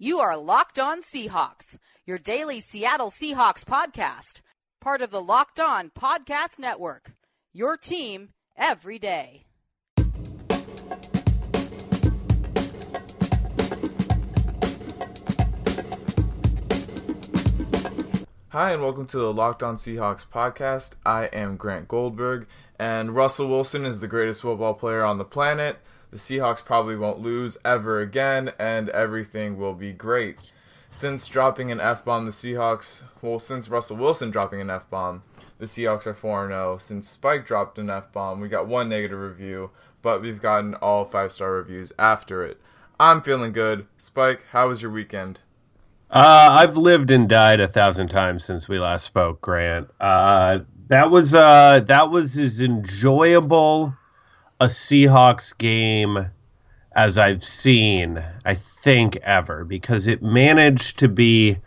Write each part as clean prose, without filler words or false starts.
You are Locked On Seahawks, your daily Seattle Seahawks podcast, part of the Locked On Podcast Network, your team every day. Hi, and welcome to the Locked On Seahawks podcast. I am Grant Goldberg, and Russell Wilson is the greatest football player on the planet. The Seahawks probably won't lose ever again, and everything will be great. Since Russell Wilson dropping an F-bomb, the Seahawks are 4-0. Since Spike dropped an F-bomb, we got one negative review, but we've gotten all 5-star reviews after it. I'm feeling good. Spike, how was your weekend? I've lived and died 1,000 times since we last spoke, Grant. That was as enjoyable a Seahawks game as I've seen, I think, ever, because it managed to be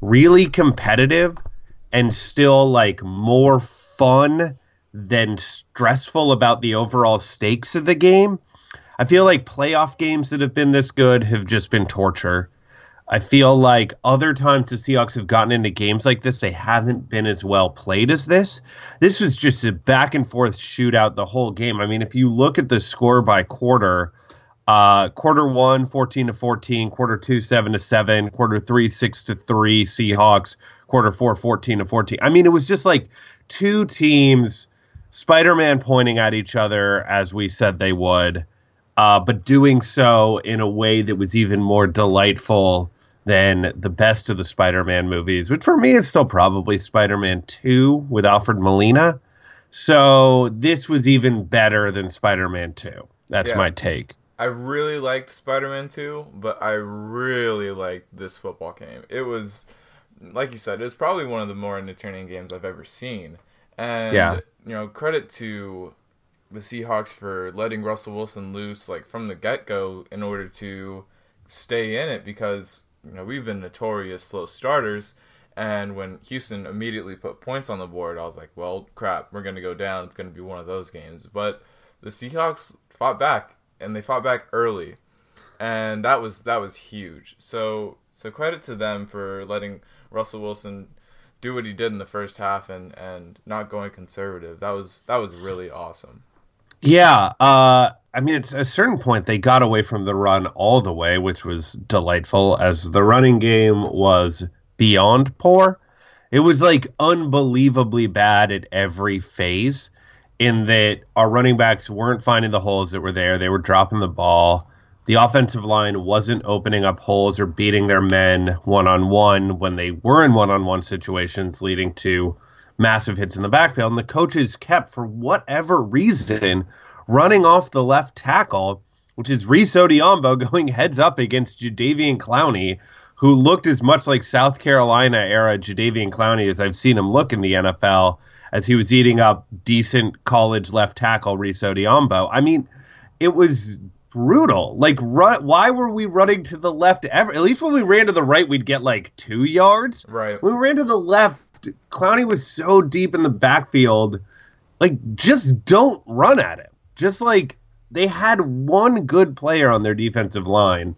really competitive and still like more fun than stressful about the overall stakes of the game. I feel like playoff games that have been this good have just been torture. I feel like other times the Seahawks have gotten into games like this, they haven't been as well played as this. This was just a back-and-forth shootout the whole game. I mean, if you look at the score by quarter, quarter one, 14-14, quarter two, 7-7, quarter three, 6-3, Seahawks, quarter four, 14-14. I mean, it was just like two teams, Spider-Man pointing at each other as we said they would, but doing so in a way that was even more delightful than the best of the Spider-Man movies, which for me is still probably Spider-Man 2 with Alfred Molina. So this was even better than Spider-Man 2. That's my take. I really liked Spider-Man 2, but I really liked this football game. It was, like you said, it was probably one of the more entertaining games I've ever seen. And, you know, credit to the Seahawks for letting Russell Wilson loose like from the get-go in order to stay in it, because you know we've been notorious slow starters, and when Houston immediately put points on the board, I was like, well, crap, we're going to go down. It's going to be one of those games. But the Seahawks fought back, and they fought back early, and that was huge. So credit to them for letting Russell Wilson do what he did in the first half and not going conservative. That was really awesome. Yeah, I mean, at a certain point, they got away from the run all the way, which was delightful, as the running game was beyond poor. It was, like, unbelievably bad at every phase, in that our running backs weren't finding the holes that were there. They were dropping the ball. The offensive line wasn't opening up holes or beating their men one-on-one when they were in one-on-one situations, leading to massive hits in the backfield, and the coaches kept, for whatever reason, running off the left tackle, which is Reese Odhiambo going heads up against Jadeveon Clowney, who looked as much like South Carolina era Jadeveon Clowney as I've seen him look in the NFL, as he was eating up decent college left tackle Reese Odhiambo. I mean, it was brutal. Like, why were we running to the left ever? At least when we ran to the right, we'd get like 2 yards. Right. When we ran to the left, Clowney was so deep in the backfield. Like, just don't run at him. Just like they had one good player on their defensive line,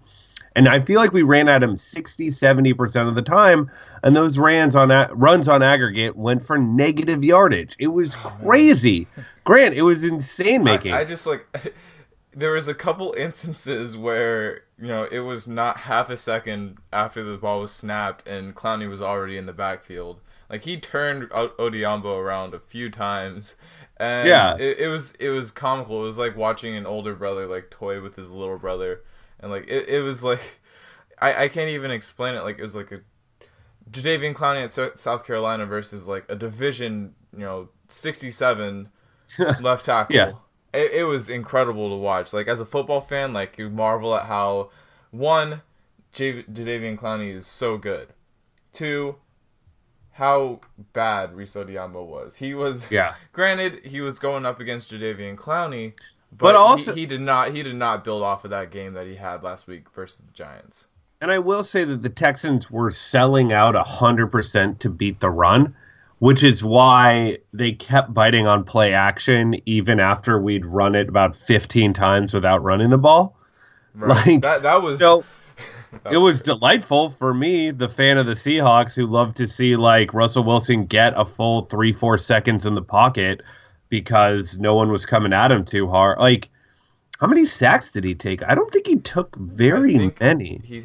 and I feel like we ran at him 60-70% of the time, and those runs on aggregate went for negative yardage. It was crazy. Grant, it was insane making. I just like there was a couple instances where, you know, it was not half a second after the ball was snapped and Clowney was already in the backfield. Like, he turned Odhiambo around a few times, and it was comical. It was like watching an older brother like toy with his little brother, and like it was like I can't even explain it. Like, it was like a Jadeveon Clowney at South Carolina versus like a Division 67 left tackle. Yeah. It was incredible to watch. Like, as a football fan, like, you marvel at how one, Jadeveon Clowney is so good. Two, how bad Reese Odhiambo was. He was, granted, he was going up against Jadeveon Clowney, but also he did not build off of that game that he had last week versus the Giants. And I will say that the Texans were selling out 100% to beat the run, which is why they kept biting on play action even after we'd run it about 15 times without running the ball. Right. Like, that was so It was delightful for me, the fan of the Seahawks, who loved to see like Russell Wilson get a full 3-4 seconds in the pocket because no one was coming at him too hard. Like, how many sacks did he take? I don't think he took very many.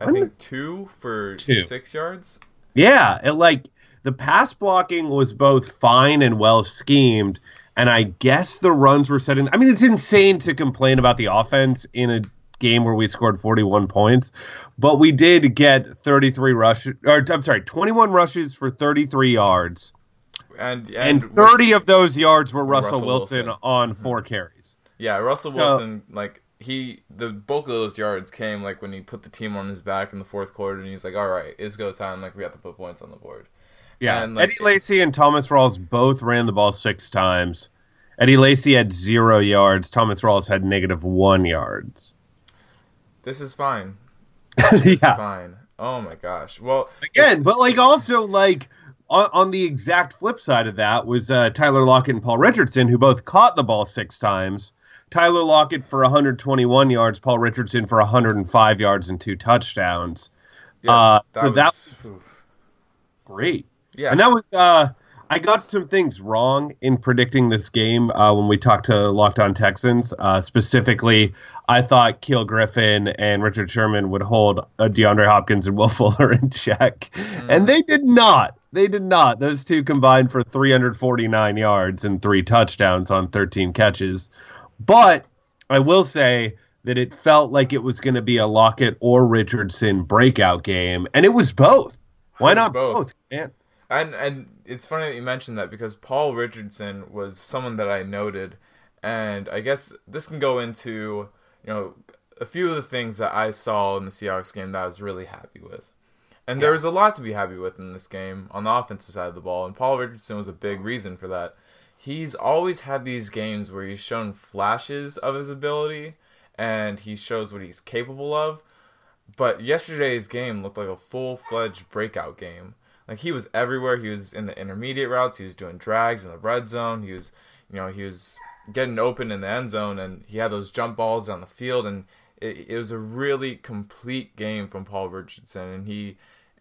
I think two for 6 yards. Yeah, it, like, the pass blocking was both fine and well schemed, and I guess the runs were set in. I mean, it's insane to complain about the offense in a game where we scored 41 points, but we did get 33 rushes, or I'm sorry, 21 rushes for 33 yards, and 30 of those yards were Russell Wilson on 4 carries. Yeah, Russell Wilson, like, the bulk of those yards came like when he put the team on his back in the fourth quarter, and he's like, all right, it's go time, like, we have to put points on the board. Yeah, and, like, Eddie Lacy and Thomas Rawls both ran the ball 6 times. Eddie Lacy had 0 yards. Thomas Rawls had -1 yards. This is fine. This is fine. Oh, my gosh. Well, again, but, like, also, like, on the exact flip side of that was Tyler Lockett and Paul Richardson, who both caught the ball 6 times. Tyler Lockett for 121 yards, Paul Richardson for 105 yards and 2 touchdowns. Yeah, that was great. Yeah. And that was I got some things wrong in predicting this game when we talked to Locked On Texans. Specifically, I thought Kiel Griffin and Richard Sherman would hold DeAndre Hopkins and Will Fuller in check. Mm. And they did not. They did not. Those two combined for 349 yards and 3 touchdowns on 13 catches. But I will say that it felt like it was going to be a Lockett or Richardson breakout game, and it was both. Why not both? Man? And it's funny that you mentioned that, because Paul Richardson was someone that I noted, and I guess this can go into, you know, a few of the things that I saw in the Seahawks game that I was really happy with. And there was a lot to be happy with in this game on the offensive side of the ball, and Paul Richardson was a big reason for that. He's always had these games where he's shown flashes of his ability and he shows what he's capable of. But yesterday's game looked like a full-fledged breakout game. Like, he was everywhere. He was in the intermediate routes. He was doing drags in the red zone. He was, you know, he was getting open in the end zone, and he had those jump balls down the field. And it was a really complete game from Paul Richardson.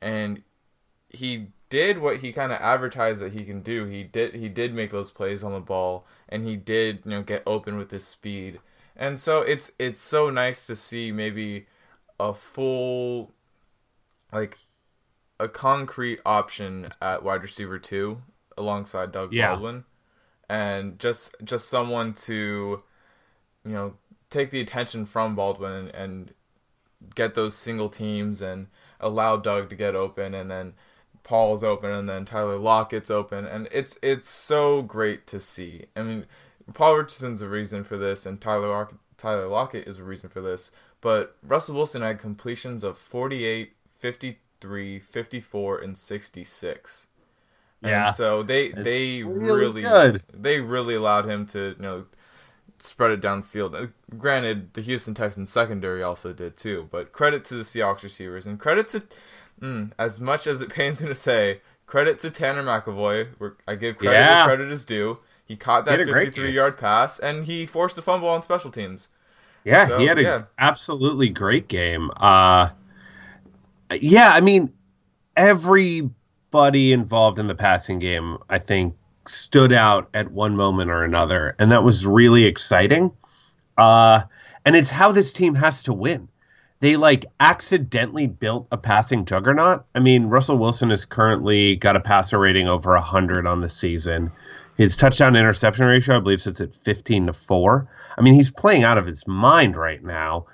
And he did what he kind of advertised that he can do. He did make those plays on the ball, and he did, you know, get open with his speed. And so it's so nice to see maybe a full, like, a concrete option at wide receiver 2 alongside Doug Baldwin, and just someone to, you know, take the attention from Baldwin and get those single teams and allow Doug to get open, and then Paul's open, and then Tyler Lockett's open, and it's so great to see. I mean, Paul Richardson's a reason for this, and Tyler Lockett is a reason for this, but Russell Wilson had completions of 48, 53, 54, and 66. Yeah. And so they really allowed him to, you know, spread it downfield. Granted, the Houston Texans secondary also did too, but credit to the Seahawks receivers, and credit to as much as it pains me to say, credit to Tanner McAvoy. I give credit where credit is due. He caught that 53-yard pass, and he forced a fumble on special teams. Yeah, so, he had an absolutely great game. Yeah, I mean, everybody involved in the passing game, I think, stood out at one moment or another, and that was really exciting. And it's how this team has to win. They, like, accidentally built a passing juggernaut. I mean, Russell Wilson has currently got a passer rating over 100 on the season. His touchdown-interception ratio, I believe, sits at 15-4. I mean, he's playing out of his mind right now.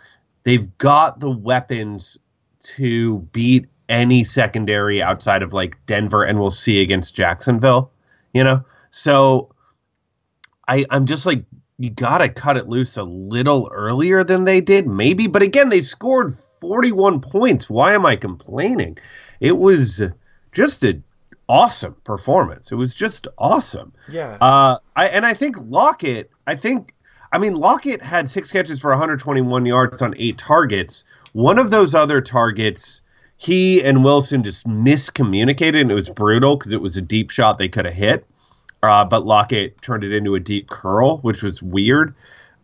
They've got the weapons to beat any secondary outside of, like, Denver, and we'll see against Jacksonville, you know? So I'm just like, you got to cut it loose a little earlier than they did, maybe. But again, they scored 41 points. Why am I complaining? It was just an awesome performance. It was just awesome. Yeah. Lockett had 6 catches for 121 yards on 8 targets. One of those other targets, he and Wilson just miscommunicated, and it was brutal because it was a deep shot they could have hit. But Lockett turned it into a deep curl, which was weird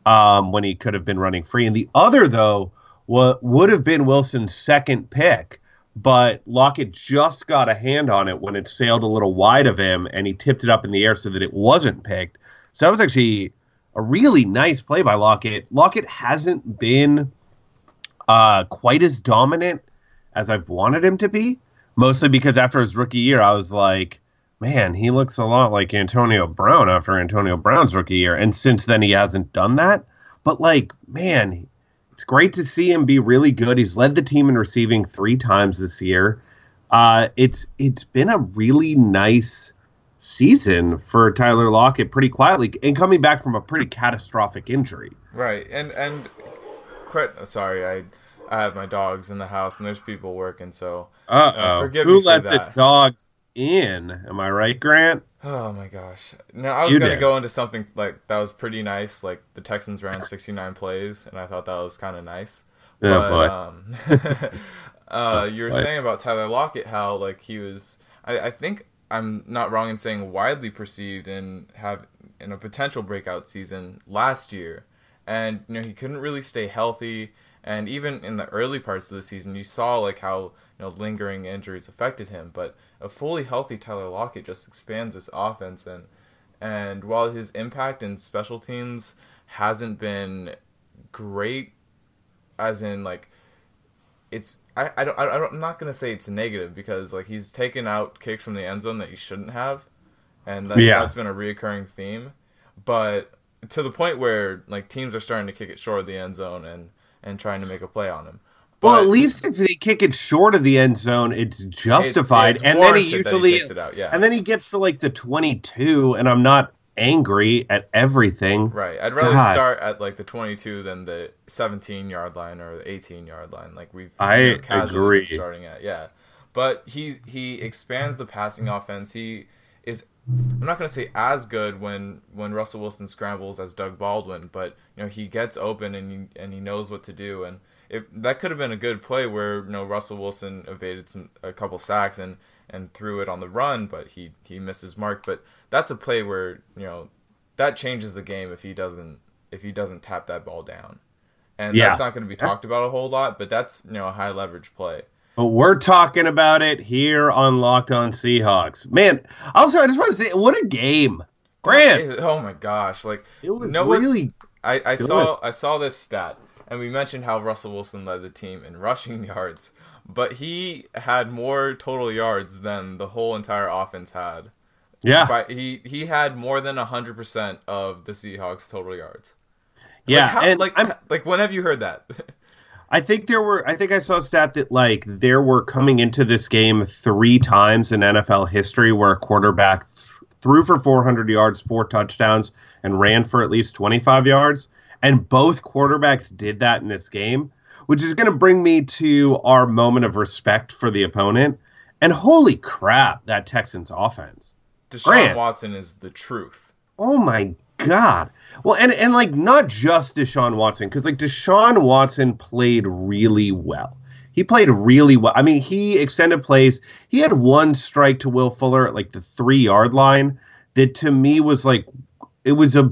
when he could have been running free. And the other, though, what would have been Wilson's second pick, but Lockett just got a hand on it when it sailed a little wide of him, and he tipped it up in the air so that it wasn't picked. So that was actually a really nice play by Lockett. Lockett hasn't been quite as dominant as I've wanted him to be, mostly because after his rookie year, I was like, man, he looks a lot like Antonio Brown after Antonio Brown's rookie year. And since then, he hasn't done that. But, like, man, it's great to see him be really good. He's led the team in receiving 3 times this year. It's been a really nice season for Tyler Lockett, pretty quietly, and coming back from a pretty catastrophic injury. Right. And sorry, I have my dogs in the house, and there's people working, so forgive me for that. Who let the dogs in? Am I right, Grant? Oh, my gosh. No, I was going to go into something like that was pretty nice, like the Texans ran 69 plays, and I thought that was kind of nice. Yeah, but you were saying about Tyler Lockett, how like he was, I think I'm not wrong in saying widely perceived in a potential breakout season last year. And you know, he couldn't really stay healthy, and even in the early parts of the season, you saw like how, you know, lingering injuries affected him. But a fully healthy Tyler Lockett just expands this offense, and while his impact in special teams hasn't been great, as in like it's I'm not gonna say it's negative, because like he's taken out kicks from the end zone that he shouldn't have, and that's been a reoccurring theme, but to the point where like teams are starting to kick it short of the end zone and trying to make a play on him. But well, at least if they kick it short of the end zone, it's justified. It's and then he usually kicks it out, yeah. And then he gets to like the 22, and I'm not angry at everything. Right. I'd rather start at like the 22 than the 17-yard line or the 18-yard line. Like we've casually been starting at, yeah. But he expands the passing offense. He is, I'm not going to say as good when Russell Wilson scrambles as Doug Baldwin, but you know, he gets open and he knows what to do, and that could have been a good play where, you know, Russell Wilson evaded a couple sacks and threw it on the run, but he missed his mark. But that's a play where, you know, that changes the game if he doesn't tap that ball down, and that's not going to be talked about a whole lot, but that's, you know, a high leverage play. But we're talking about it here on Locked On Seahawks. Man, also, I just want to say, what a game. Grant! Oh, my gosh. Like, it was really I saw this stat, and we mentioned how Russell Wilson led the team in rushing yards, but he had more total yards than the whole entire offense had. Yeah. He had more than 100% of the Seahawks' total yards. Yeah. When have you heard that? I think I saw a stat that like there were, coming into this game, 3 times in NFL history where a quarterback threw for 400 yards, 4 touchdowns, and ran for at least 25 yards. And both quarterbacks did that in this game, which is going to bring me to our moment of respect for the opponent. And holy crap, that Texans offense. Deshaun Watson is the truth. Oh, my God. Well, and like not just Deshaun Watson, because like Deshaun Watson played really well. He played really well. I mean, he extended plays. He had 1 strike to Will Fuller at like the 3-yard line that to me was like, it was a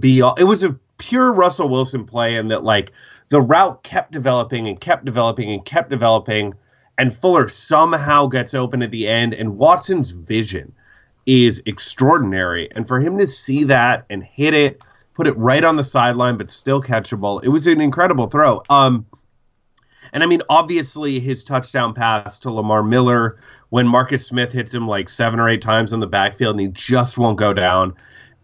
pure Russell Wilson play, and that like the route kept developing and kept developing and kept developing, and Fuller somehow gets open at the end, and Watson's vision is extraordinary, and for him to see that and hit it, put it right on the sideline, but still catchable, it was an incredible throw. And I mean, obviously his touchdown pass to Lamar Miller, when Marcus Smith hits him like 7 or 8 times in the backfield and he just won't go down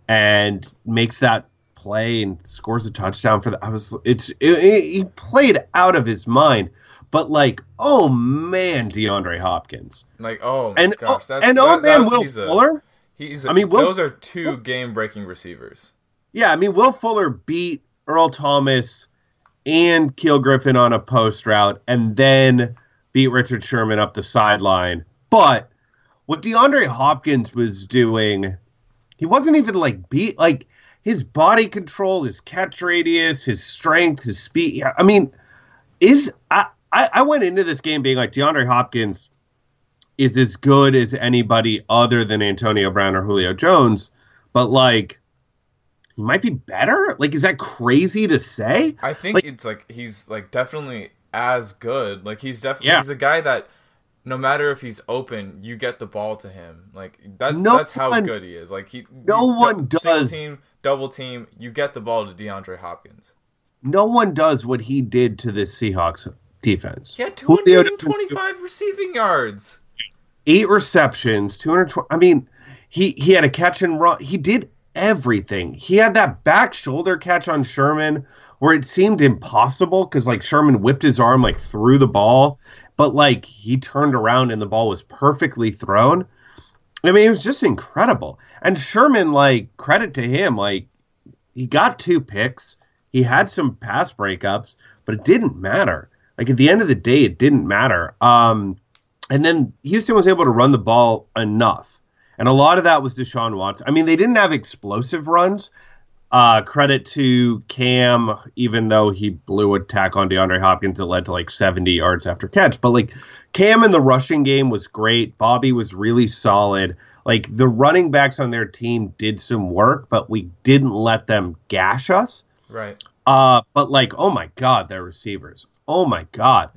and makes that play and scores a touchdown for that. He played out of his mind. But like, oh man, DeAndre Hopkins. Like, oh my gosh, Will Fuller. Those are two game-breaking receivers. Yeah, I mean, Will Fuller beat Earl Thomas and Kiel Griffin on a post route, and then beat Richard Sherman up the sideline. But what DeAndre Hopkins was doing, he wasn't even like beat. Like his body control, his catch radius, his strength, his speed. I mean, I went into this game being like, DeAndre Hopkins is as good as anybody other than Antonio Brown or Julio Jones, but like he might be better. Like, is that crazy to say? I think like, it's like he's like definitely as good. Like, he's definitely he's a guy that no matter if he's open, you get the ball to him. Like, that's how good he is. Like, no one does team, double team. You get the ball to DeAndre Hopkins. No one does what he did to this Seahawks defense. Yeah, 225 receiving yards, 8 receptions, 220. I mean, he had a catch and run. He did everything. He had that back shoulder catch on Sherman where it seemed impossible because, like, Sherman whipped his arm, like, through the ball. But, like, he turned around and the ball was perfectly thrown. I mean, it was just incredible. And Sherman, like, credit to him, like, he got 2 picks. He had some pass breakups, but it didn't matter. Like, at the end of the day, it didn't matter. And then Houston was able to run the ball enough. And a lot of that was Deshaun Watson. I mean, they didn't have explosive runs. Credit to Cam, even though he blew a tackle on DeAndre Hopkins that led to, like, 70 yards after catch. But, like, Cam in the rushing game was great. Bobby was really solid. Like, the running backs on their team did some work, but we didn't let them gash us. Right. But, like, oh, my God, their receivers. Oh, my God.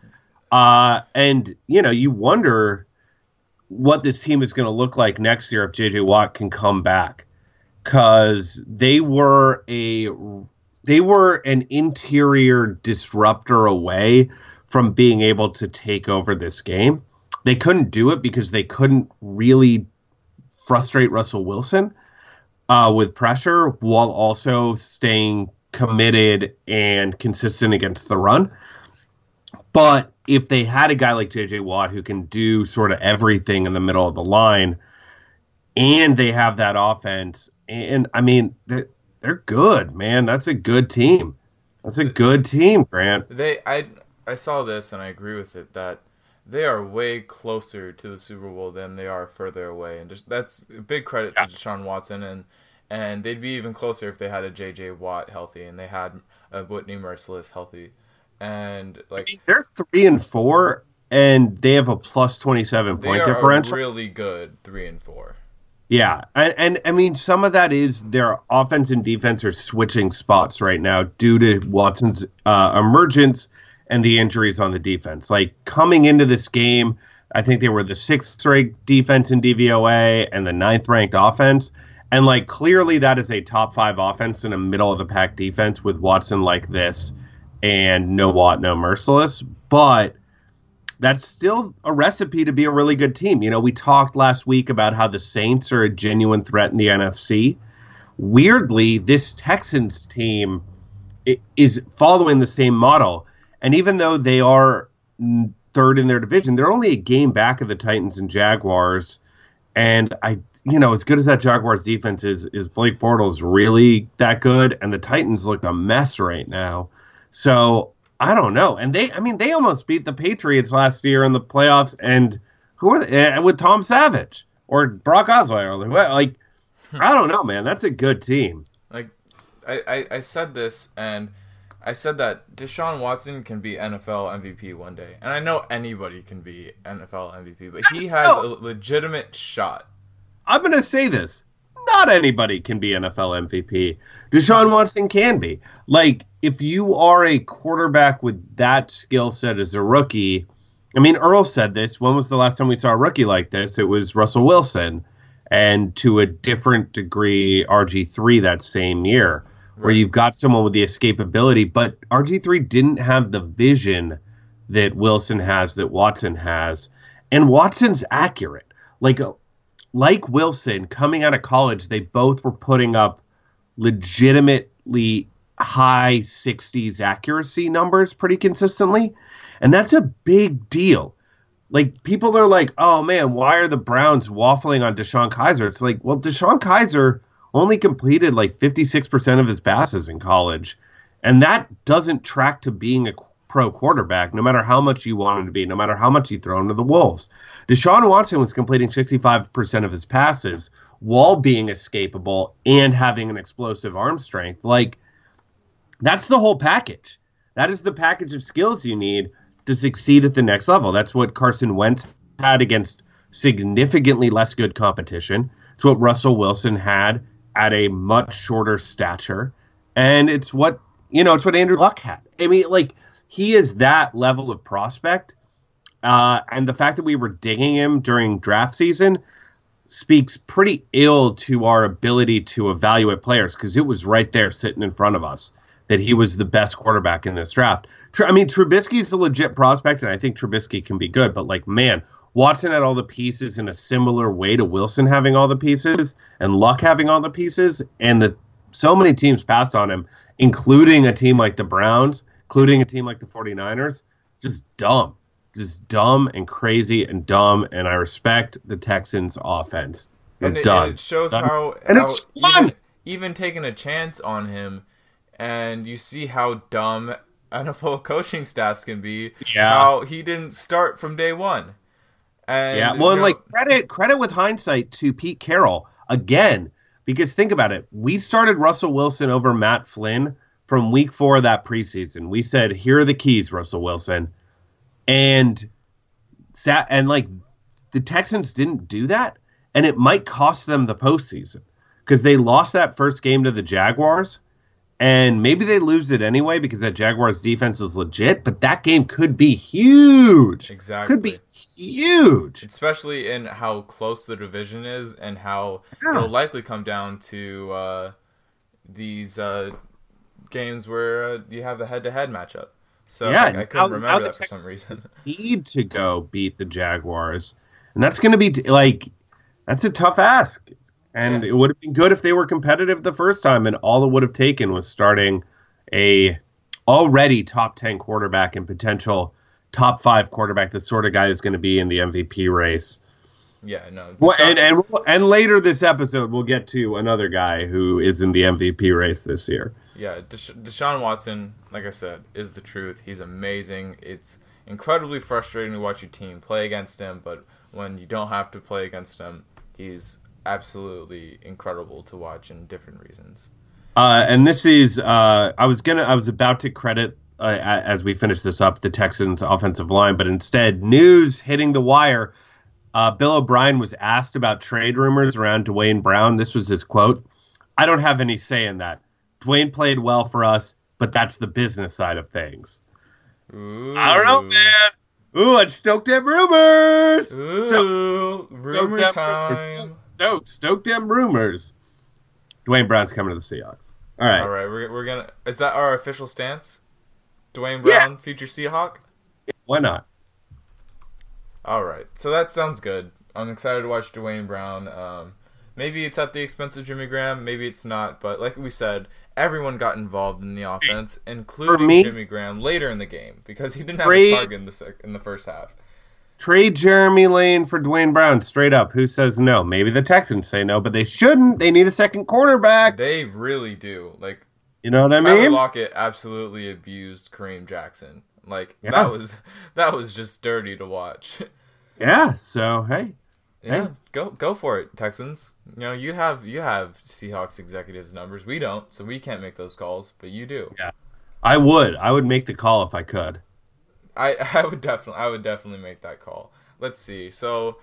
And, you know, you wonder what this team is going to look like next year if J.J. Watt can come back. Because they were an interior disruptor away from being able to take over this game. They couldn't do it because they couldn't really frustrate Russell Wilson with pressure while also staying committed and consistent against the run. But if they had a guy like J.J. Watt who can do sort of everything in the middle of the line, and they have that offense. And, I mean, they're good, man. That's a good team. That's a good team, Grant. I saw this, and I agree with it, that they are way closer to the Super Bowl than they are further away. And just, that's a big credit to Deshaun Watson. And they'd be even closer if they had a J.J. Watt healthy and they had a Whitney Merciless healthy. And, like, I mean, they're 3-4, and they have a plus 27 point differential. They are really good 3-4. Yeah, and I mean, some of that is their offense and defense are switching spots right now due to Watson's emergence and the injuries on the defense. Like, coming into this game, I think they were the 6th-ranked defense in DVOA and the 9th-ranked offense. And, like, clearly that is a top-5 offense and a middle-of-the-pack defense with Watson like this and no Watt, no Merciless. But that's still a recipe to be a really good team. You know, we talked last week about how the Saints are a genuine threat in the NFC. Weirdly, this Texans team is following the same model. And even though they are 3rd in their division, they're only a game back of the Titans and Jaguars. And, as good as that Jaguars defense is Blake Bortles really that good? And the Titans look a mess right now. So I don't know. And they almost beat the Patriots last year in the playoffs. And who are they with Tom Savage or Brock Osweiler? Like, I don't know, man. That's a good team. Like, I said this, and I said that Deshaun Watson can be NFL MVP one day. And I know anybody can be NFL MVP, but he has a legitimate shot. I'm going to say this. Not anybody can be NFL MVP. Deshaun Watson can be. Like, if you are a quarterback with that skill set as a rookie, I mean, Earl said this. When was the last time we saw a rookie like this? It was Russell Wilson, and to a different degree, RG3 that same year, where you've got someone with the escapability. But RG3 didn't have the vision that Wilson has, that Watson has. And Watson's accurate. Like Wilson, coming out of college, they both were putting up legitimately high 60s accuracy numbers pretty consistently. And that's a big deal. Like, people are like, oh, man, why are the Browns waffling on DeShone Kizer? It's like, well, DeShone Kizer only completed like 56% of his passes in college. And that doesn't track to being a pro quarterback, no matter how much you want him to be, no matter how much you throw him to the wolves. Deshaun Watson was completing 65% of his passes while being escapable and having an explosive arm strength. Like, that's the whole package. That is the package of skills you need to succeed at the next level. That's what Carson Wentz had against significantly less good competition. It's what Russell Wilson had at a much shorter stature. And it's what Andrew Luck had. I mean, like, he is that level of prospect. And the fact that we were digging him during draft season speaks pretty ill to our ability to evaluate players, because it was right there sitting in front of us that he was the best quarterback in this draft. Trubisky is a legit prospect, and I think Trubisky can be good, but, like, man, Watson had all the pieces in a similar way to Wilson having all the pieces and Luck having all the pieces, and so many teams passed on him, including a team like the Browns, including a team like the 49ers. Just dumb. Just dumb and crazy and dumb, and I respect the Texans' offense. It shows how it's fun. Even taking a chance on him, and you see how dumb NFL coaching staffs can be. Yeah. How he didn't start from day one. And, yeah. Well, credit with hindsight to Pete Carroll again, because think about it. We started Russell Wilson over Matt Flynn from week 4 of that preseason. We said, "Here are the keys, Russell Wilson," and the Texans didn't do that, and it might cost them the postseason because they lost that first game to the Jaguars. And maybe they lose it anyway because that Jaguars defense is legit, but that game could be huge. Exactly. Could be huge. Especially in how close the division is and how it'll likely come down to these games where you have the head-to-head matchup. So yeah, I couldn't remember that for some reason. Need to go beat the Jaguars. And that's going to be, that's a tough ask. And it would have been good if they were competitive the first time, and all it would have taken was starting a already top 10 quarterback and potential top 5 quarterback, the sort of guy who's going to be in the MVP race. Yeah, no. Well, and later this episode, we'll get to another guy who is in the MVP race this year. Yeah, Deshaun Watson, like I said, is the truth. He's amazing. It's incredibly frustrating to watch your team play against him, but when you don't have to play against him, he's absolutely incredible to watch in different reasons. And this is I was about to credit as we finish this up the Texans offensive line, but instead news hitting the wire. Bill O'Brien was asked about trade rumors around Dwayne Brown. This was his quote: "I don't have any say in that. Dwayne played well for us, but that's the business side of things." Ooh. I don't know, man. Ooh, I'd stoke them rumors. Ooh, rumor time. Stoke them rumors. Dwayne Brown's coming to the Seahawks. All right. We're gonna. Is that our official stance? Dwayne Brown, future Seahawk. Yeah, why not? All right. So that sounds good. I'm excited to watch Dwayne Brown. Maybe it's at the expense of Jimmy Graham. Maybe it's not. But like we said, everyone got involved in the offense, including Jimmy Graham later in the game, because he didn't have a target in the first half. Trade Jeremy Lane for Dwayne Brown straight up. Who says no? Maybe the Texans say no, but they shouldn't. They need a second quarterback. They really do. Like, you know what I mean? Tyler Lockett absolutely abused Kareem Jackson. That was just dirty to watch. Yeah. So hey. Go for it, Texans. You know, you have Seahawks executives' numbers. We don't, so we can't make those calls, but you do. Yeah. I would make the call if I could. I would definitely make that call. Let's see. So,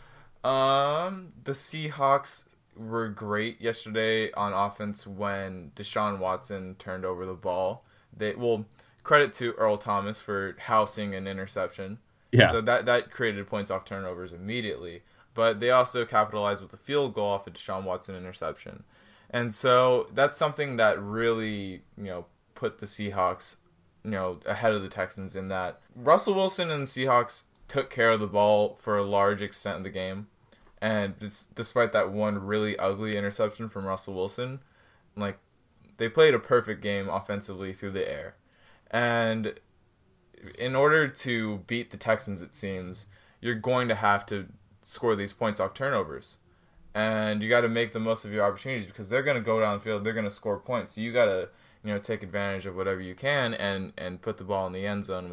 the Seahawks were great yesterday on offense when Deshaun Watson turned over the ball. Credit to Earl Thomas for housing an interception. Yeah. So that created points off turnovers immediately. But they also capitalized with the field goal off a Deshaun Watson interception. And so that's something that really, you know, put the Seahawks, you know, ahead of the Texans in that Russell Wilson and the Seahawks took care of the ball for a large extent of the game. And despite that one really ugly interception from Russell Wilson, like, they played a perfect game offensively through the air. And in order to beat the Texans, it seems, you're going to have to score these points off turnovers. And you got to make the most of your opportunities because they're going to go downfield, they're going to score points. So you got to, you know, take advantage of whatever you can and put the ball in the end zone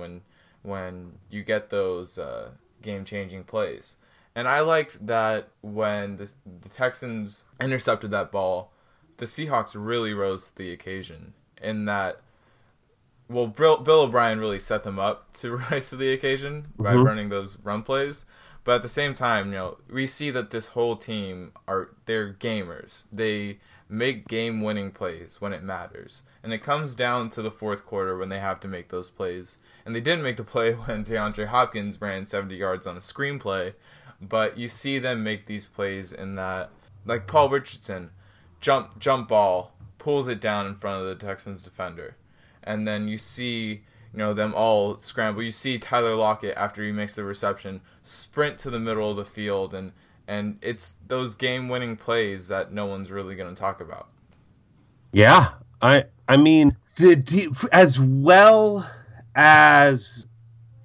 when you get those game-changing plays. And I liked that when the Texans intercepted that ball, the Seahawks really rose to the occasion in that, well, Bill O'Brien really set them up to rise to the occasion by running those run plays. But at the same time, you know, we see that this whole team they're gamers. They make game-winning plays when it matters. And it comes down to the fourth quarter when they have to make those plays. And they didn't make the play when DeAndre Hopkins ran 70 yards on a screen play. But you see them make these plays in that, like Paul Richardson, jump ball, pulls it down in front of the Texans defender. And then you see, you know, them all scramble. You see Tyler Lockett, after he makes the reception, sprint to the middle of the field, and it's those game-winning plays that no one's really going to talk about. Yeah, I mean, as well as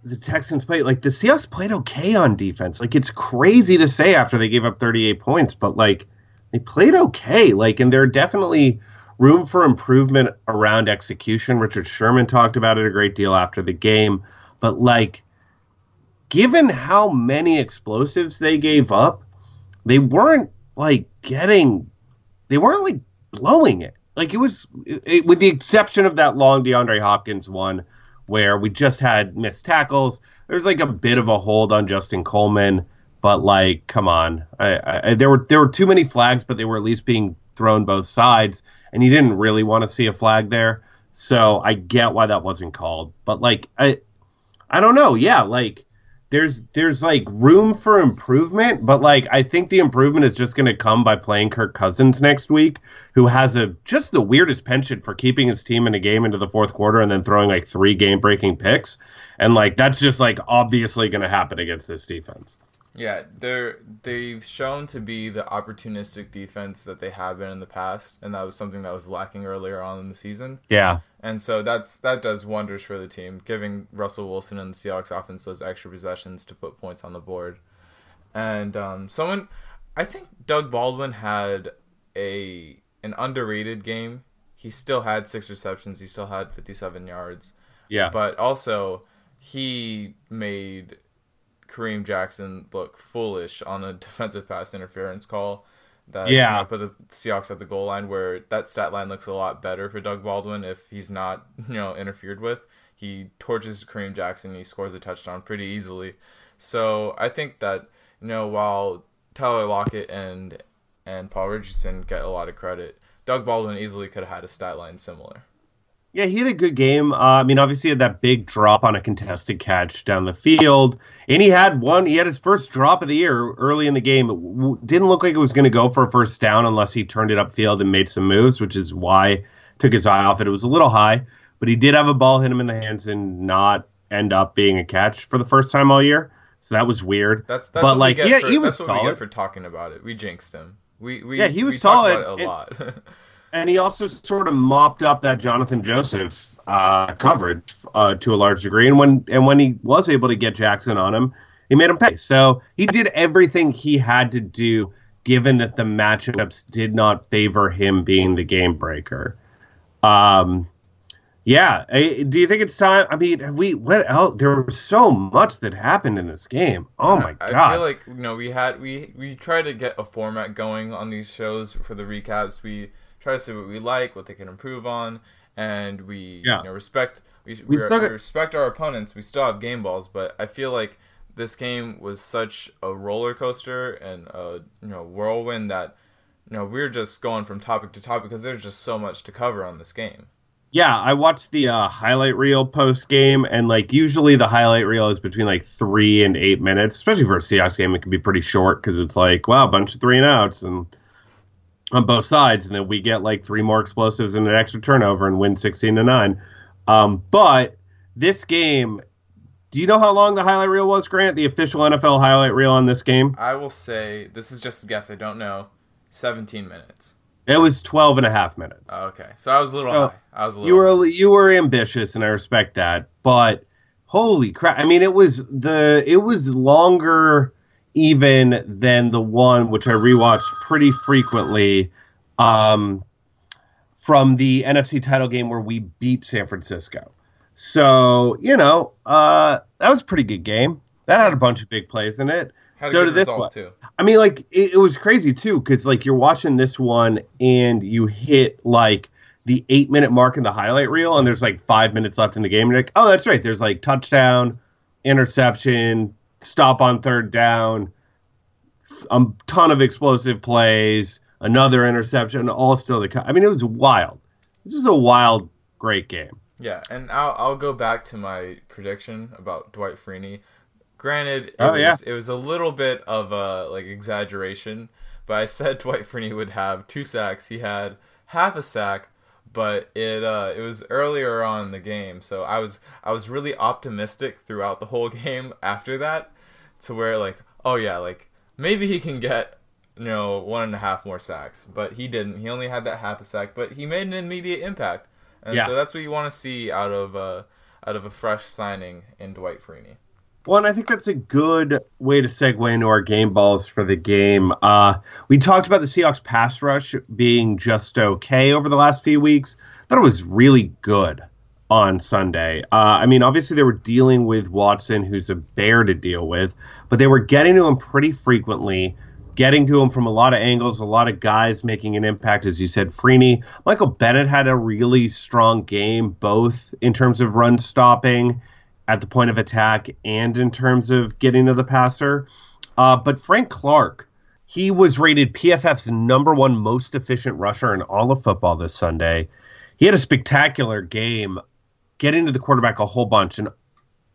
the Texans played, like, the Seahawks played okay on defense. Like, it's crazy to say after they gave up 38 points, but, like, they played okay. Like, and they're definitely room for improvement around execution. Richard Sherman talked about it a great deal after the game. But, like, given how many explosives they gave up, they weren't, like, blowing it. Like, it was, with the exception of that long DeAndre Hopkins one where we just had missed tackles. There was, like, a bit of a hold on Justin Coleman. But, like, come on. There were too many flags, but they were at least being thrown both sides, and you didn't really want to see a flag there, so I get why that wasn't called. But, like, I don't know. Yeah, like, there's like room for improvement, but, like, I think the improvement is just going to come by playing Kirk Cousins next week, who has just the weirdest penchant for keeping his team in a game into the fourth quarter and then throwing like 3 game-breaking picks, and, like, that's just, like, obviously going to happen against this defense. Yeah, they've shown to be the opportunistic defense that they have been in the past, and that was something that was lacking earlier on in the season. Yeah. And so that does wonders for the team, giving Russell Wilson and the Seahawks offense those extra possessions to put points on the board. And I think Doug Baldwin had an underrated game. He still had 6 receptions. He still had 57 yards. Yeah. But also, he made Kareem Jackson look foolish on a defensive pass interference call that put the Seahawks at the goal line, where that stat line looks a lot better for Doug Baldwin if he's not, you know, interfered with. He torches Kareem Jackson. He scores a touchdown pretty easily. So I think that, you know, while Tyler Lockett and Paul Richardson get a lot of credit, Doug Baldwin easily could have had a stat line similar. Yeah, he had a good game. I mean, obviously, he had that big drop on a contested catch down the field. And he had his first drop of the year early in the game. It didn't look like it was going to go for a first down unless he turned it upfield and made some moves, which is why I took his eye off it. It was a little high, but he did have a ball hit him in the hands and not end up being a catch for the first time all year. So that was weird. That's but, like, yeah, he was solid. That's what we get for talking about it. We jinxed him. He was solid. We talked about it a lot. And he also sort of mopped up that Jonathan Joseph coverage to a large degree. And when he was able to get Jackson on him, he made him pay. So he did everything he had to do, given that the matchups did not favor him being the game breaker. Yeah. Do you think it's time? I mean, what else? There was so much that happened in this game. Oh, my God. I feel like, you know, we try to get a format going on these shows for the recaps. We try to see what we like, what they can improve on, and we respect our opponents. We still have game balls, but I feel like this game was such a roller coaster and a, you know, whirlwind that, you know, we're just going from topic to topic because there's just so much to cover on this game. Yeah, I watched the highlight reel post game, and, like, usually the highlight reel is between, like, 3 and 8 minutes, especially for a Seahawks game. It can be pretty short because it's like, wow, a bunch of 3 and outs and on both sides, and then we get, like, 3 more explosives and an extra turnover and win 16-9. But this game, do you know how long the highlight reel was, Grant? The official NFL highlight reel on this game? I will say, this is just a guess, I don't know, 17 minutes. It was 12 and a half minutes. Oh, okay, so I was a little high. You were ambitious, and I respect that, but holy crap. I mean, it was longer even than the one which I rewatched pretty frequently from the NFC title game where we beat San Francisco. So, you know, that was a pretty good game. That had a bunch of big plays in it. So did this one. Too. I mean, like, it was crazy, too, because, like, you're watching this one and you hit, like, the 8-minute mark in the highlight reel and there's, like, 5 minutes left in the game. And you're like, oh, that's right. There's, like, touchdown, interception, stop on third down, a ton of explosive plays, another interception, all still to come. I mean, it was wild. This is a wild, great game. Yeah, and I'll go back to my prediction about Dwight Freeney. Granted, it was a little bit of a exaggeration, but I said Dwight Freeney would have 2 sacks. He had half a sack, but it was earlier on in the game, so I was really optimistic throughout the whole game after that, to where maybe he can get 1.5 more sacks, but he didn't. He only had that half a sack, but he made an immediate impact, and so that's what you want to see out of a fresh signing in Dwight Freeney. Well, and I think that's a good way to segue into our game balls for the game. We talked about the Seahawks pass rush being just okay over the last few weeks. I thought it was really good on Sunday. Obviously they were dealing with Watson, who's a bear to deal with, but they were getting to him pretty frequently, getting to him from a lot of angles, a lot of guys making an impact, as you said, Freeney. Michael Bennett had a really strong game, both in terms of run stopping at the point of attack and in terms of getting to the passer. But Frank Clark, he was rated PFF's #1 most efficient rusher in all of football this Sunday. He had a spectacular game, getting to the quarterback a whole bunch, and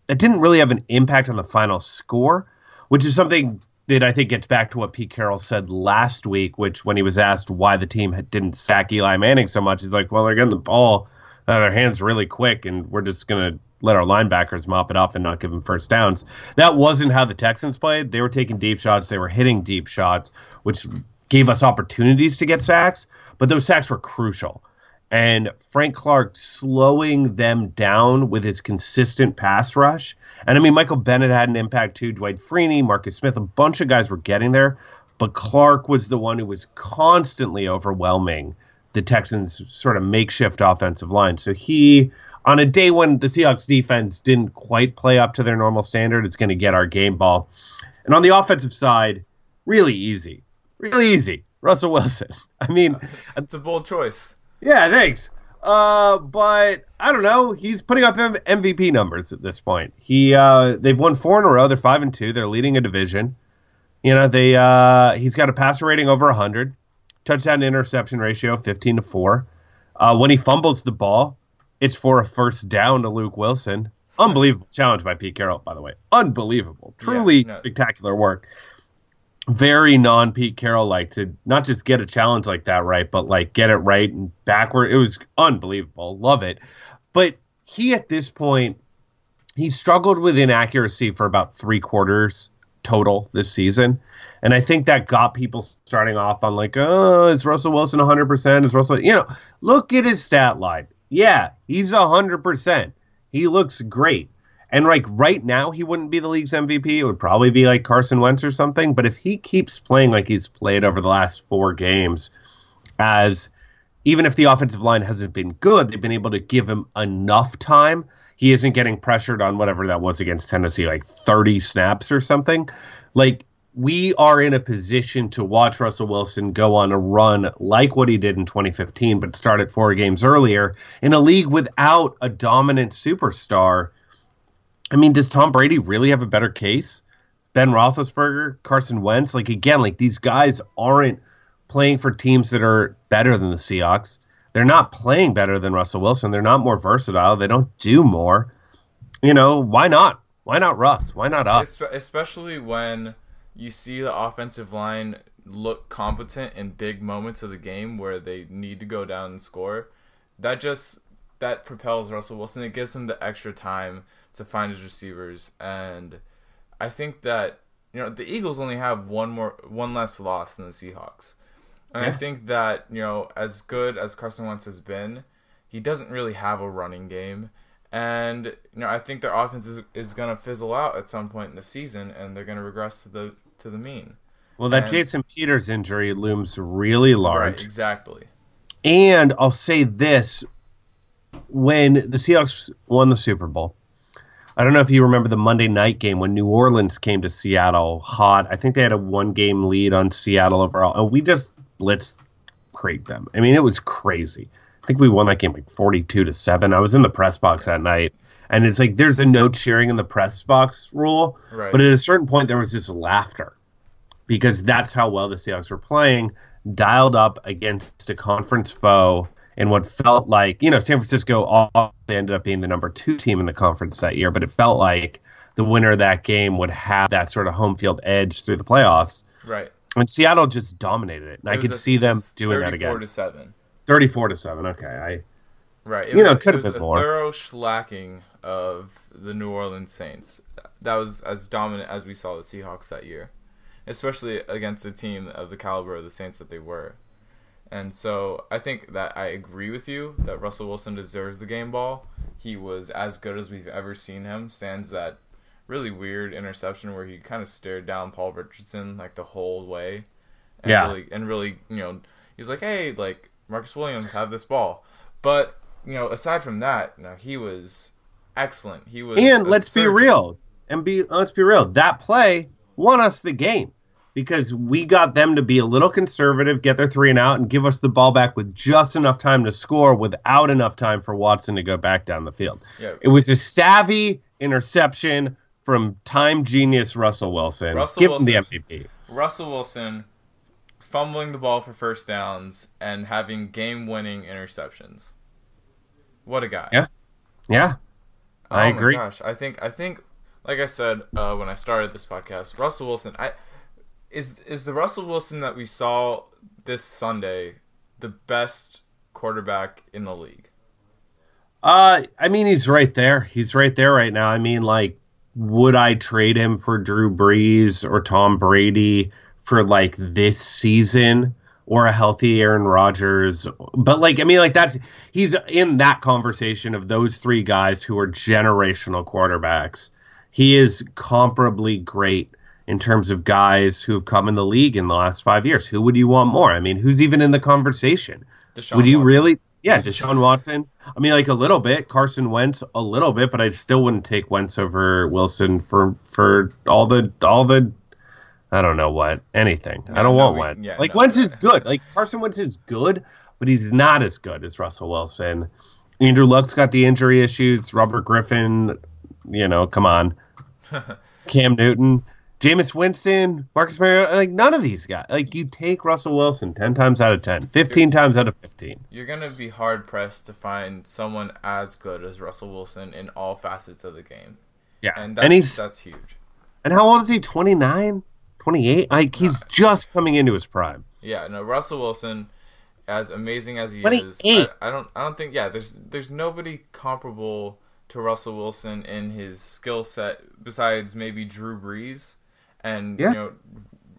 that didn't really have an impact on the final score, which is something that I think gets back to what Pete Carroll said last week, which when he was asked why the team didn't sack Eli Manning so much, he's like, well, they're getting the ball out of their hands really quick, and we're just going to let our linebackers mop it up and not give them first downs. That wasn't how the Texans played. They were taking deep shots. They were hitting deep shots, which gave us opportunities to get sacks, but those sacks were crucial. And Frank Clark slowing them down with his consistent pass rush. And, Michael Bennett had an impact too. Dwight Freeney, Marcus Smith, a bunch of guys were getting there, but Clark was the one who was constantly overwhelming the Texans' sort of makeshift offensive line. So he... on a day when the Seahawks defense didn't quite play up to their normal standard, it's going to get our game ball. And on the offensive side, really easy. Really easy. Russell Wilson. It's a bold choice. Yeah, thanks. But I don't know. He's putting up MVP numbers at this point. They've won 4 in a row. They're 5-2. They're leading a division. He's got a passer rating over 100. Touchdown to interception ratio 15-4. When he fumbles the ball, it's for a first down to Luke Wilson. Unbelievable challenge by Pete Carroll, by the way. Unbelievable. Truly spectacular work. Very non-Pete Carroll to not just get a challenge like that right, but get it right and backward. It was unbelievable. Love it. But he, at this point, he struggled with inaccuracy for about 3 quarters total this season. And I think that got people starting off on is Russell Wilson 100%? Is Russell, look at his stat line. Yeah, he's 100%. He looks great. And right now, he wouldn't be the league's MVP. It would probably be Carson Wentz or something. But if he keeps playing like he's played over the last 4 games, as even if the offensive line hasn't been good, they've been able to give him enough time. He isn't getting pressured on whatever that was against Tennessee, 30 snaps or something. We are in a position to watch Russell Wilson go on a run like what he did in 2015, but started 4 games earlier in a league without a dominant superstar. Does Tom Brady really have a better case? Ben Roethlisberger, Carson Wentz? These guys aren't playing for teams that are better than the Seahawks. They're not playing better than Russell Wilson. They're not more versatile. They don't do more. Why not? Why not Russ? Why not us? Especially when you see the offensive line look competent in big moments of the game where they need to go down and score. That propels Russell Wilson. It gives him the extra time to find his receivers. And I think that, the Eagles only have one less loss than the Seahawks. And I think that, as good as Carson Wentz has been, he doesn't really have a running game. And, I think their offense is going to fizzle out at some point in the season, and they're going to regress to the mean. Well, that Jason Peters injury looms really large. Right, exactly. And I'll say this. When the Seahawks won the Super Bowl, I don't know if you remember the Monday night game when New Orleans came to Seattle hot. I think they had a 1-game lead on Seattle overall, and we just blitzed them. It was crazy. I think we won that game 42-7. I was in the press box that night, And it's like there's a no cheering in the press box rule. Right. But at a certain point, there was just laughter because that's how well the Seahawks were playing, dialed up against a conference foe in what felt like, you know, San Francisco they ended up being the number 2 team in the conference that year. But it felt like the winner of that game would have that sort of home field edge through the playoffs. Right. And Seattle just dominated it. And I could see them doing that again. 34-7. 34-7. Okay. Right. It could have been more. Thorough shellacking of the New Orleans Saints. That was as dominant as we saw the Seahawks that year, especially against a team of the caliber of the Saints that they were. And so I think that I agree with you that Russell Wilson deserves the game ball. He was as good as we've ever seen him, sans that really weird interception where he kind of stared down Paul Richardson like the whole way. And yeah. Really, you know, he's like, hey, like, Marcus Williams, have this ball. But, you know, aside from that, you know, he was excellent. He was. And let's be real. That play won us the game because we got them to be a little conservative, get their 3-and-out, and give us the ball back with just enough time to score without enough time for Watson to go back down the field. Yeah. It was a savvy interception from time genius Russell Wilson. Give him the MVP. Russell Wilson fumbling the ball for first downs and having game-winning interceptions. What a guy. Yeah. Yeah. I agree. Gosh. I think like I said when I started this podcast, Russell Wilson is the Russell Wilson that we saw this Sunday the best quarterback in the league? I mean, he's right there. He's right there right now. I mean, like, would I trade him for Drew Brees or Tom Brady for, like, this season or a healthy Aaron Rodgers? But, like, I mean, like, he's in that conversation of those three guys who are generational quarterbacks. He is comparably great in terms of guys who have come in the league in the last 5 years. Who would you want more? I mean, who's even in the conversation? Would you really? Yeah, Deshaun Watson. I mean, like, a little bit. Carson Wentz, a little bit, but I still wouldn't take Wentz over Wilson for all the I don't know what, anything. I don't want Wentz. Yeah, Wentz is good. Like, Carson Wentz is good, but he's not as good as Russell Wilson. Andrew Luck's got the injury issues. Robert Griffin, you know, come on. Cam Newton, Jameis Winston, Marcus Mariota, like, none of these guys. Like, you take Russell Wilson 10 times out of 10, 15 times out of 15. You're going to be hard-pressed to find someone as good as Russell Wilson in all facets of the game. Yeah. And that's huge. And how old is he, 29, 28? Like, he's just coming into his prime. Yeah, no, Russell Wilson, as amazing as he is, I don't think, yeah, there's nobody comparable to Russell Wilson in his skill set besides maybe Drew Brees. And, yeah, you know,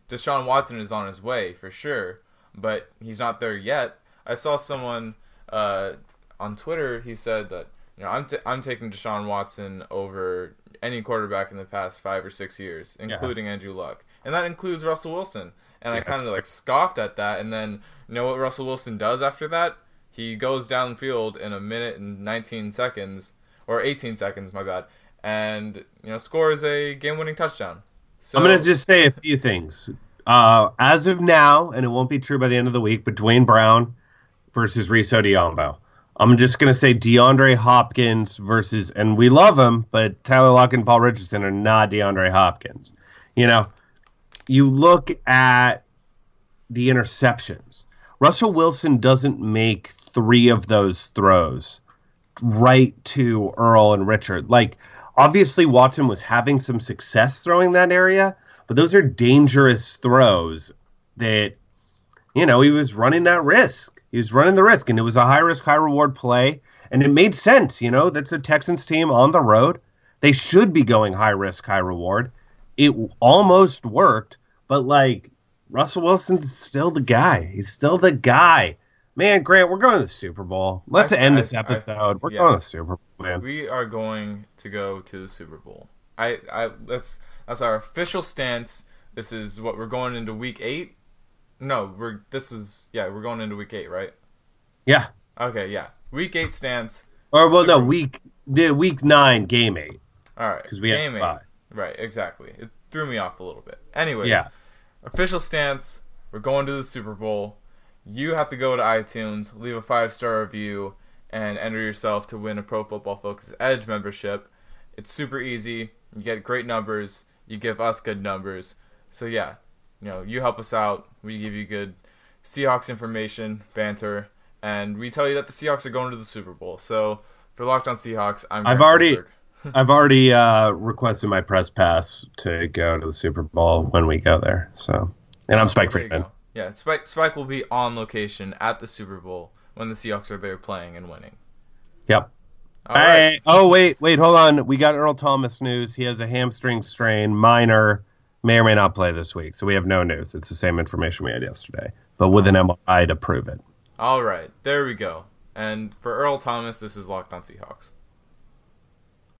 Deshaun Watson is on his way for sure, but he's not there yet. I saw someone on Twitter, he said that, you know, I'm taking Deshaun Watson over any quarterback in the past 5 or 6 years, including Andrew Luck. And that includes Russell Wilson. And I kind of, like, scoffed at that. And then, you know what Russell Wilson does after that? He goes downfield in a minute and 19 seconds, or 18 seconds, my bad, and, you know, scores a game-winning touchdown. So, I'm going to just say a few things. As of now, and it won't be true by the end of the week, but Dwayne Brown versus Reese Odhiambo. I'm just going to say DeAndre Hopkins versus, and we love him, but Tyler Lockett and Paul Richardson are not DeAndre Hopkins. You know, you look at the interceptions. Russell Wilson doesn't make 3 of those throws right to Earl and Richard. Like, obviously, Watson was having some success throwing that area, but those are dangerous throws that, you know, he was running that risk. He was running the risk, and it was a high-risk, high-reward play, and it made sense, you know. That's a Texans team on the road. They should be going high-risk, high-reward. It almost worked, but, like, Russell Wilson's still the guy. He's still the guy. Man, Grant, we're going to the Super Bowl. Let's end this episode. We're going to the Super Bowl, man. We are going to go to the Super Bowl. That's our official stance. This is what we're going into Week 8. We're going into Week 8, right? Yeah. Okay, yeah. Week 8 stance. Week 9 Game 8. All right, because we had 5. Right, exactly. It threw me off a little bit. Anyways, official stance. We're going to the Super Bowl. You have to go to iTunes, leave a 5-star review, and enter yourself to win a Pro Football Focus Edge membership. It's super easy. You get great numbers. You give us good numbers. So yeah, you know, you help us out. We give you good Seahawks information, banter, and we tell you that the Seahawks are going to the Super Bowl. So for Locked On Seahawks, I've already requested my press pass to go to the Super Bowl when we go there. So, and I'm Spike Freeman. Yeah, Spike will be on location at the Super Bowl when the Seahawks are there playing and winning. Yep. All right. Oh, wait, hold on. We got Earl Thomas news. He has a hamstring strain, minor, may or may not play this week. So we have no news. It's the same information we had yesterday, but with an MRI to prove it. All right, there we go. And for Earl Thomas, this is Locked On Seahawks.